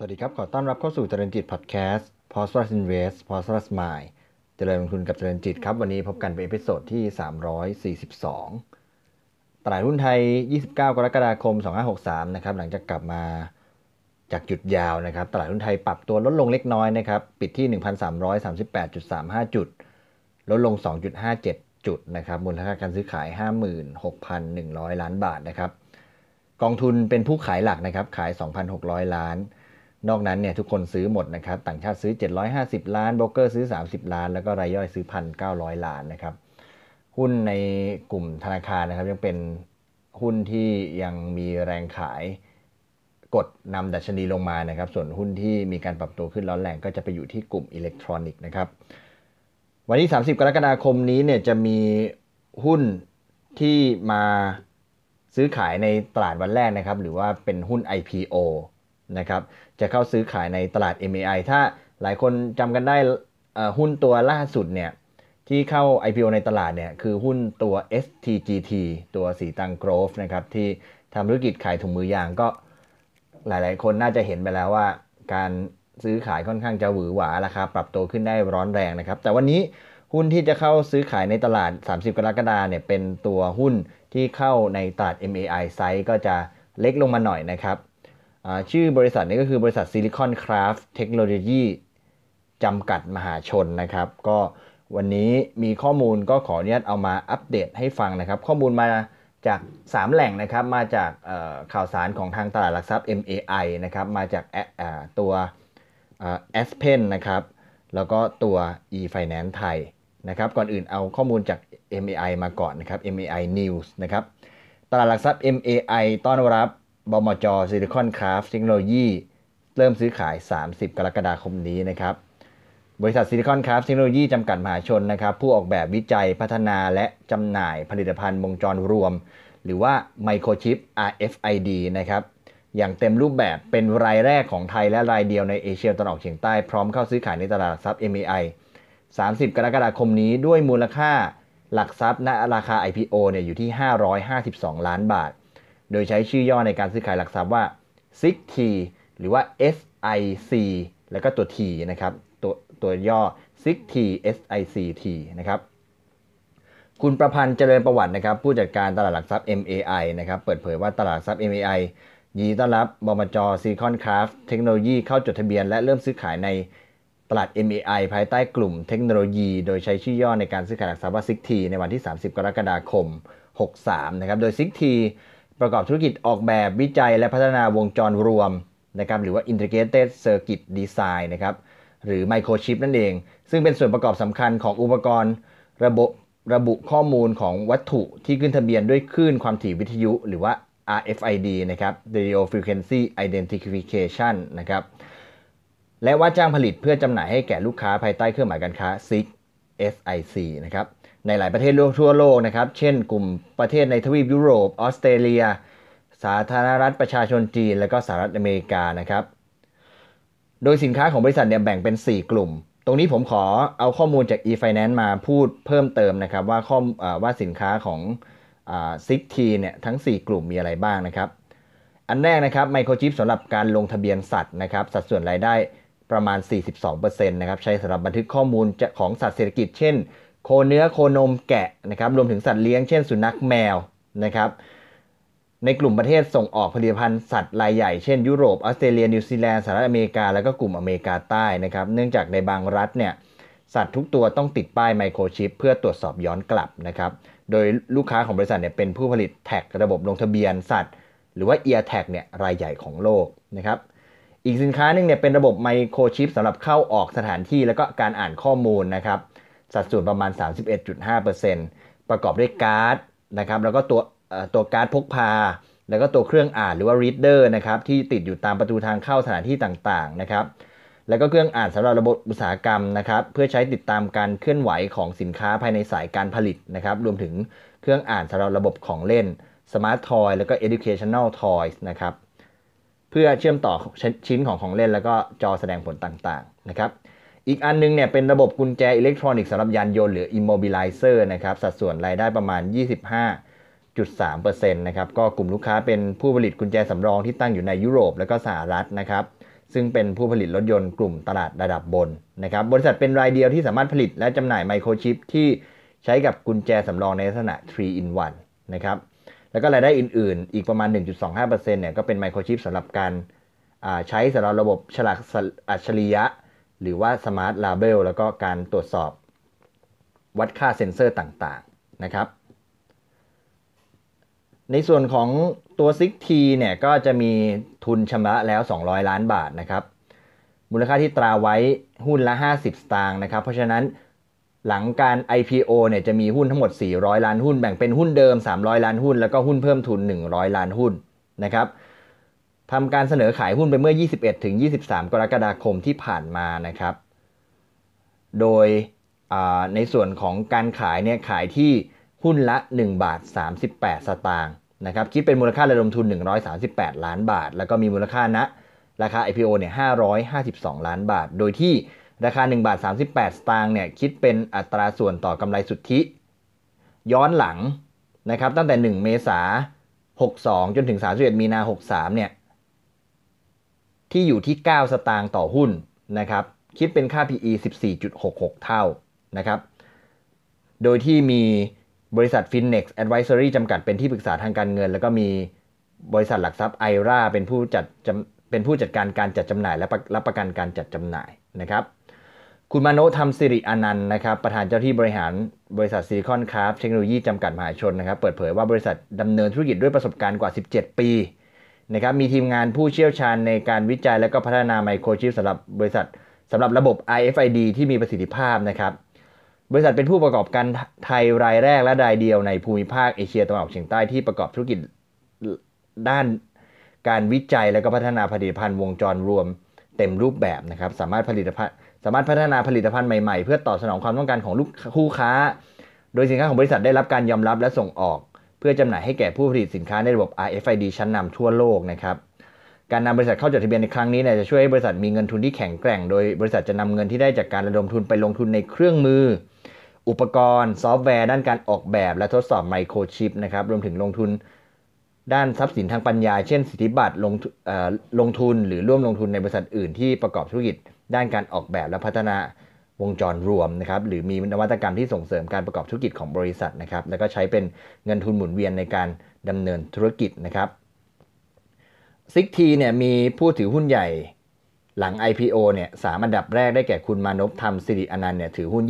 สวัสดีครับขอต้อนรับเข้าสู่เจริญจิตพอดแคสต์ Prosperous Invest Prosperous Mind เจริญลงทุนกับเจริญจิตครับวันนี้พบกันเป็นเอพิโซดที่342ตลาดหุ้นไทย29 กรกฎาคม 2563นะครับหลังจากกลับมาจากหยุดยาวนะครับตลาดหุ้นไทยปรับตัวลดลงเล็กน้อยนะครับปิดที่ 1,338.35 จุดลดลง 2.57 จุดนะครับมูลค่าการซื้อขาย 56,100 ล้านบาทนะครับกองทุนเป็นผู้ขายหลักนะครับขาย 2,600 ล้านนอกนั้นเนี่ยทุกคนซื้อหมดนะครับต่างชาติซื้อ750ล้านโบรกเกอร์ซื้อ30ล้านแล้วก็รายย่อยซื้อ 1,900 ล้านนะครับหุ้นในกลุ่มธนาคารนะครับยังเป็นหุ้นที่ยังมีแรงขายกดนำดัชนีลงมานะครับส่วนหุ้นที่มีการปรับตัวขึ้นร้อนแรงก็จะไปอยู่ที่กลุ่มอิเล็กทรอนิกส์นะครับวันที่30กรกฎาคมนี้เนี่ยจะมีหุ้นที่มาซื้อขายในตลาดวันแรกนะครับหรือว่าเป็นหุ้น IPO นะครับจะเข้าซื้อขายในตลาด MAI ถ้าหลายคนจำกันได้หุ้นตัวล่าสุดเนี่ยที่เข้า IPO ในตลาดเนี่ยคือหุ้นตัว STGT ตัวสีตังโกรฟนะครับที่ทำธุรกิจขายถุงมือยางก็หลายๆคนน่าจะเห็นไปแล้วว่าการซื้อขายค่อนข้างจะหวือหวาราคาปรับตัวขึ้นได้ร้อนแรงนะครับแต่วันนี้หุ้นที่จะเข้าซื้อขายในตลาด30กรกฎาคมเนี่ยเป็นตัวหุ้นที่เข้าในตลาด MAI ไซส์ก็จะเล็กลงมาหน่อยนะครับชื่อบริษัทนี้ก็คือบริษัท Silicon Craft Technology จำกัดมหาชนนะครับก็วันนี้มีข้อมูลก็ขออนุญาตเอามาอัปเดตให้ฟังนะครับข้อมูลมาจาก3แหล่งนะครับมาจากข่าวสารของทางตลาดหลักทรัพย์ MAI นะครับมาจากตัว Aspen นะครับแล้วก็ตัว E Finance ไทยนะครับก่อนอื่นเอาข้อมูลจาก MAI มาก่อนนะครับ MAI News นะครับตลาดหลักทรัพย์ MAI ต้อนรับบมจ. Silicon Craft Technology เริ่มซื้อขาย30กรกฎาคมนี้นะครับบริษัท Silicon Craft Technology จำกัดมหาชนนะครับผู้ออกแบบวิจัยพัฒนาและจำหน่ายผลิตภัณฑ์วงจรรวมหรือว่าไมโครชิป RFID นะครับอย่างเต็มรูปแบบเป็นรายแรกของไทยและรายเดียวในเอเชียตะวันออกเฉียงใต้พร้อมเข้าซื้อขายในตลาดหลักทรัพย์ MAI 30กรกฎาคมนี้ด้วยมูลค่าหลักทรัพย์ณราคา IPO เนี่ยอยู่ที่552ล้านบาทโดยใช้ชื่อย่อในการซื้อขายหลักทรัพย์ว่า SICT หรือว่า SIC แล้วก็ตัว T นะครับตัวย่อ SICT SICT นะครับคุณประพันธ์เจริญประวัตินะครับผู้จัดการตลาดหลักทรัพย์ MAI นะครับเปิดเผยว่าตลาดหลักทรัพย์ MAI ยินดีต้อนรับบมจ. Silicon Craft Technology เข้าจดทะเบียนและเริ่มซื้อขายในตลาด MAI ภายใต้กลุ่มเทคโนโลยีโดยใช้ชื่อย่อในการซื้อขายหลักทรัพย์ว่า SICT ในวันที่30กรกฎาคม63นะครับโดย SICT ประกอบธุรกิจออกแบบวิจัยและพัฒนาวงจรรวมนะครับหรือว่า Integrated Circuit Design นะครับหรือ Microchip นั่นเองซึ่งเป็นส่วนประกอบสำคัญของอุปกรณ์ระบุข้อมูลของวัตถุที่ขึ้นทะเบียนด้วยคลื่นความถี่วิทยุหรือว่า RFID นะครับ Radio Frequency Identification นะครับและว่าจ้างผลิตเพื่อจำหน่ายให้แก่ลูกค้าภายใต้เครื่องหมายการค้า SIC นะครับในหลายประเทศทั่วโลกนะครับเช่นกลุ่มประเทศในทวีปยุโรปออสเตรเลียสาธารณรัฐประชาชนจีนและก็สหรัฐอเมริกานะครับโดยสินค้าของบริษัทเนี่ยแบ่งเป็น4กลุ่มตรงนี้ผมขอเอาข้อมูลจาก E Finance มาพูดเพิ่มเติมนะครับว่าสินค้าของSICT เนี่ยทั้ง4กลุ่มมีอะไรบ้างนะครับอันแรกนะครับไมโครชิปสำหรับการลงทะเบียนสัตว์นะครับสัดส่วนรายได้ประมาณ 42% นะครับใช้สำหรับบันทึกข้อมูลของสัตว์เศรษฐกิจเช่นโคเนื้อโคนมแกะนะครับรวมถึงสัตว์เลี้ยงเช่นสุนัขแมวนะครับในกลุ่มประเทศส่งออกผลิตภัณฑ์สัตว์รายใหญ่เช่นยุโรปออสเตรเลียนิวซีแลนด์สหรัฐอเมริกาแล้วก็กลุ่มอเมริกาใต้นะครับเนื่องจากในบางรัฐเนี่ยสัตว์ทุกตัวต้องติดป้ายไมโครชิปเพื่อตรวจสอบย้อนกลับนะครับโดยลูกค้าของบริษัทเนี่ยเป็นผู้ผลิตแท็กระบบลงทะเบียนสัตว์หรือว่า Ear Tag เนี่ยรายใหญ่ของโลกนะครับอีกสินค้านึงเนี่ยเป็นระบบไมโครชิปสำหรับเข้าออกสถานที่แล้วก็การอ่านข้อมูลนะครับสัดส่วนประมาณ 31.5% ประกอบด้วยการ์ดนะครับแล้วก็ตัวการ์ดพกพาแล้วก็ตัวเครื่องอ่านหรือว่า reader นะครับที่ติดอยู่ตามประตูทางเข้าสถานที่ต่างๆนะครับแล้วก็เครื่องอ่านสำหรับระบบอุตสาหกรรมนะครับเพื่อใช้ติดตามการเคลื่อนไหวของสินค้าภายในสายการผลิตนะครับรวมถึงเครื่องอ่านสำหรับระบบของเล่น smart toy แล้วก็ educational toys นะครับเพื่อเชื่อมต่อชิ้นของเล่นแล้วก็จอแสดงผลต่างๆนะครับอีกอันนึงเนี่ยเป็นระบบกุญแจอิเล็กทรอนิกส์สำหรับยานยนต์หรือ immobilizer นะครับสัดส่วนรายได้ประมาณ 25.3% นะครับก็กลุ่มลูกค้าเป็นผู้ผลิตกุญแจสำรองที่ตั้งอยู่ในยุโรปและก็สหรัฐนะครับ ซึ่งเป็นผู้ผลิตรถยนต์กลุ่มตลาดระดับบนนะครับบริษัทเป็นรายเดียวที่สามารถผลิตและจำหน่ายไมโครชิปที่ใช้กับกุญแจสำรองในลักษณะ 3-in-1 นะครับแล้วก็รายได้อื่นๆอีกประมาณ 1.25% เนี่ยก็เป็นไมโครชิปสำหรับการใช้สำหรับระบบฉลากอัจฉริยะหรือว่า Smart Label แล้วก็การตรวจสอบวัดค่าเซ็นเซอร์ต่างๆนะครับในส่วนของตัว 6T เนี่ยก็จะมีทุนชำระแล้ว200ล้านบาทนะครับมูลค่าที่ตราไว้หุ้นละ50สตางค์นะครับเพราะฉะนั้นหลังการ IPO เนี่ยจะมีหุ้นทั้งหมด400ล้านหุ้นแบ่งเป็นหุ้นเดิม300ล้านหุ้นแล้วก็หุ้นเพิ่มทุน100ล้านหุ้นนะครับทำการเสนอขายหุ้นไปเมื่อ 21-23 กรกฎาคมที่ผ่านมานะครับโดยในส่วนของการขายเนี่ยขายที่หุ้นละ1.38 บาทนะครับคิดเป็นมูลค่าระดมทุน138ล้านบาทแล้วก็มีมูลค่าณราคา IPO เนี่ย552ล้านบาทโดยที่ราคา1.38 บาทเนี่ยคิดเป็นอัตราส่วนต่อกำไรสุทธิย้อนหลังนะครับตั้งแต่1เมษายน62จนถึง31มีนาคม63เนี่ยที่อยู่ที่9สตางค์ต่อหุ้นนะครับคิดเป็นค่า PE 14.66 เท่านะครับโดยที่มีบริษัท Finnex Advisory จำกัดเป็นที่ปรึกษาทางการเงินแล้วก็มีบริษัทหลักทรัพย์ IRA เป็นผู้จัดการจัดจำหน่ายและรับประกันการจัดจำหน่ายนะครับคุณมาโนะธรรมสิริอนันต์นะครับประธานเจ้าที่บริหารบริษัท Silicon Craft Technology จำกัดมหาชนนะครับเปิดเผยว่าบริษัทดำเนินธุรกิจด้วยประสบการณ์กว่า17ปีนะครับมีทีมงานผู้เชี่ยวชาญในการวิจัยและก็พัฒนาไมโครชิปสำหรับระบบ RFID ที่มีประสิทธิภาพนะครับบริษัทเป็นผู้ประกอบการไทยรายแรกและรายเดียวในภูมิภาคเอเชียตะวันออกเฉียงใต้ที่ประกอบธุรกิจด้านการวิจัยและก็พัฒนาผลิตภัณฑ์วงจรรวมเต็มรูปแบบนะครับสามารถพัฒนาผลิตภัณฑ์ใหม่ๆเพื่อตอบสนองความต้องการของลูกค้าโดยสินค้าของบริษัทได้รับการยอมรับและส่งออกเพื่อจำหน่ายให้แก่ผู้ผลิตสินค้าในระบบ RFID ชั้นนำทั่วโลกนะครับการนำบริษัทเข้าจดทะเบียนในครั้งนี้เนี่ยจะช่วยให้บริษัทมีเงินทุนที่แข็งแกร่งโดยบริษัทจะนำเงินที่ได้จากการระดมทุนไปลงทุนในเครื่องมืออุปกรณ์ซอฟต์แวร์ด้านการออกแบบและทดสอบไมโครชิปนะครับรวมถึงลงทุนด้านทรัพย์สินทางปัญญาเช่นสิทธิบัตรลงทุนหรือร่วมลงทุนในบริษัทอื่นที่ประกอบธุรกิจด้านการออกแบบและพัฒนาวงจรรวมนะครับหรือมีนวัตกรรมที่ส่งเสริมการประกอบธุรกิจของบริษัทนะครับแล้วก็ใช้เป็นเงินทุนหมุนเวียนในการดำเนินธุรกิจนะครับ6T เนี่ยมีผู้ถือหุ้นใหญ่หลัง IPO เนี่ย3อันดับแรกได้แก่คุณมานพธรรมสิริอนันต์เนี่ยถือหุ้น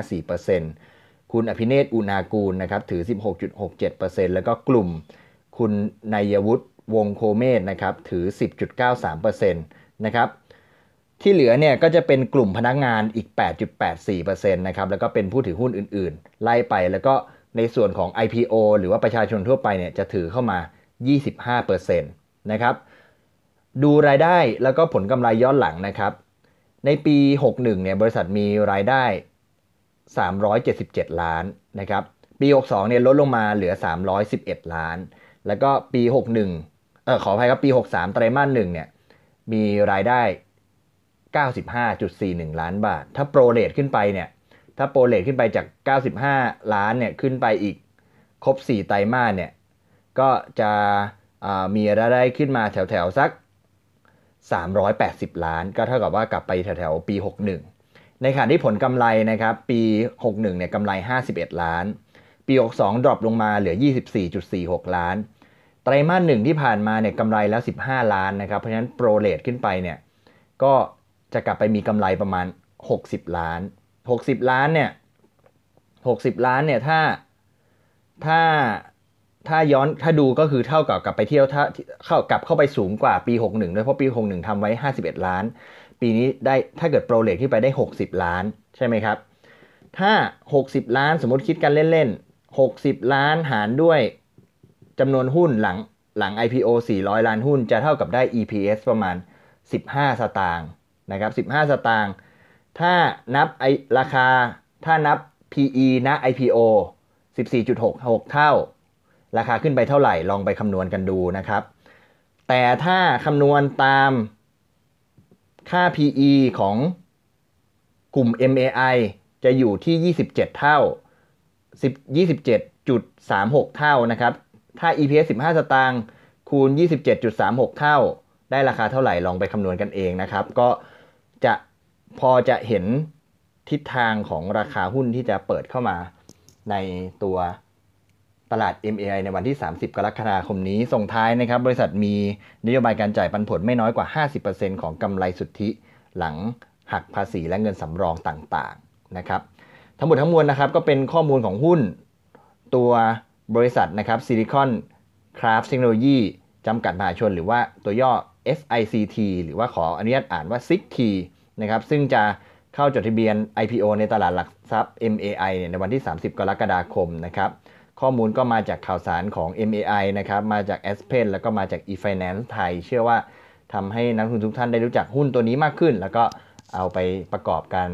29.54% คุณอภิเนศอุณากูลนะครับถือ 16.67% แล้วก็กลุ่มคุณนัยวุฒิวงโคเมศนะครับถือ 10.93% นะครับที่เหลือเนี่ยก็จะเป็นกลุ่มพนักงานอีก 8.84% นะครับแล้วก็เป็นผู้ถือหุ้นอื่นๆไล่ไปแล้วก็ในส่วนของ IPO หรือว่าประชาชนทั่วไปเนี่ยจะถือเข้ามา 25% นะครับดูรายได้แล้วก็ผลกำไรย้อนหลังนะครับในปี61เนี่ยบริษัทมีรายได้377ล้านนะครับปี62เนี่ยลดลงมาเหลือ311ล้านแล้วก็ปี61ขออภัยครับปี63ไตรมาส1เนี่ยมีรายได้ 95.41 ล้านบาทถ้าโปรเรทขึ้นไปเนี่ยถ้าโปรเรทขึ้นไปจาก95ล้านเนี่ยขึ้นไปอีกครบ4ไตรมาสเนี่ยก็จะมีรายได้ขึ้นมาแถวๆสัก380ล้านก็เท่ากับว่ากลับไปแถวๆปี61ในขณะที่ผลกำไรนะครับปี61เนี่ยกำไร51ล้านปี62ดรอปลงมาเหลือ 24.46 ล้านไตรมาส1ที่ผ่านมาเนี่ยกำไรแล้ว15ล้านนะครับเพราะฉะนั้นโปรเรทขึ้นไปเนี่ยก็จะกลับไปมีกำไรประมาณ60ล้าน60ล้านเนี่ยถ้าย้อนถ้าดูก็คือเท่ากับกลับไปเที่ยวถ้าเข้าไปสูงกว่าปี61ด้วยเพราะปี61ทำไว้51ล้านปีนี้ได้ถ้าเกิดโปรเรทที่ไปได้60ล้านใช่ไหมครับถ้า60ล้านสมมติคิดกันเล่นๆ60ล้านหารด้วยจำนวนหุ้นหลัง IPO 400ล้านหุ้นจะเท่ากับได้ EPS ประมาณ15สตางค์นะครับ15สตางค์ถ้านับราคาถ้านับ PE ณ IPO 14.66 เท่าราคาขึ้นไปเท่าไหร่ลองไปคำนวณกันดูนะครับแต่ถ้าคำนวณตามค่า PE ของกลุ่ม MAI จะอยู่ที่27เท่า 27.36 เท่านะครับถ้า EPS 15 สตางค์คูณ 27.36 เท่า ได้ราคาเท่าไหร่ลองไปคำนวณกันเองนะครับก็จะพอจะเห็นทิศทางของราคาหุ้นที่จะเปิดเข้ามาในตัวตลาด MAI ในวันที่30กรกฎาคมนี้ส่งท้ายนะครับบริษัทมีนโยบายการจ่ายปันผลไม่น้อยกว่า 50% ของกำไรสุทธิหลังหักภาษีและเงินสำรองต่างๆนะครับทั้งหมดทั้งมวลนะครับก็เป็นข้อมูลของหุ้นตัวบริษัทนะครับ Silicon Craft Technology จำกัดมหาชนหรือว่าตัวย่อ SICT หรือว่าขออนุญาตอ่านว่า SICT นะครับซึ่งจะเข้าจดทะเบียน IPO ในตลาดหลักทรัพย์ MAI ในวันที่30กรกฎาคมนะครับข้อมูลก็มาจากข่าวสารของ MAI นะครับมาจาก Aspen แล้วก็มาจาก E Finance ไทยเชื่อว่าทำให้นักลงทุนทุกท่านได้รู้จักหุ้นตัวนี้มากขึ้นแล้วก็เอาไปประกอบการ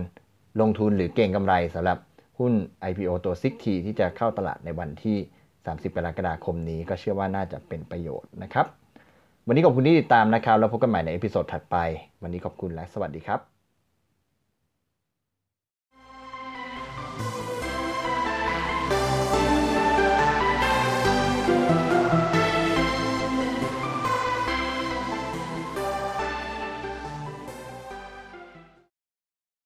ลงทุนหรือเก็งกำไรสำหรับหุ้น IPO ตัว SICT ที่จะเข้าตลาดในวันที่30กรกฎาคมนี้ก็เชื่อว่าน่าจะเป็นประโยชน์นะครับวันนี้ขอบคุณที่ติดตามนะครับแล้วพบกันใหม่ในเอพิโซดถัดไปวันนี้ขอบคุณและสวัสดีครับ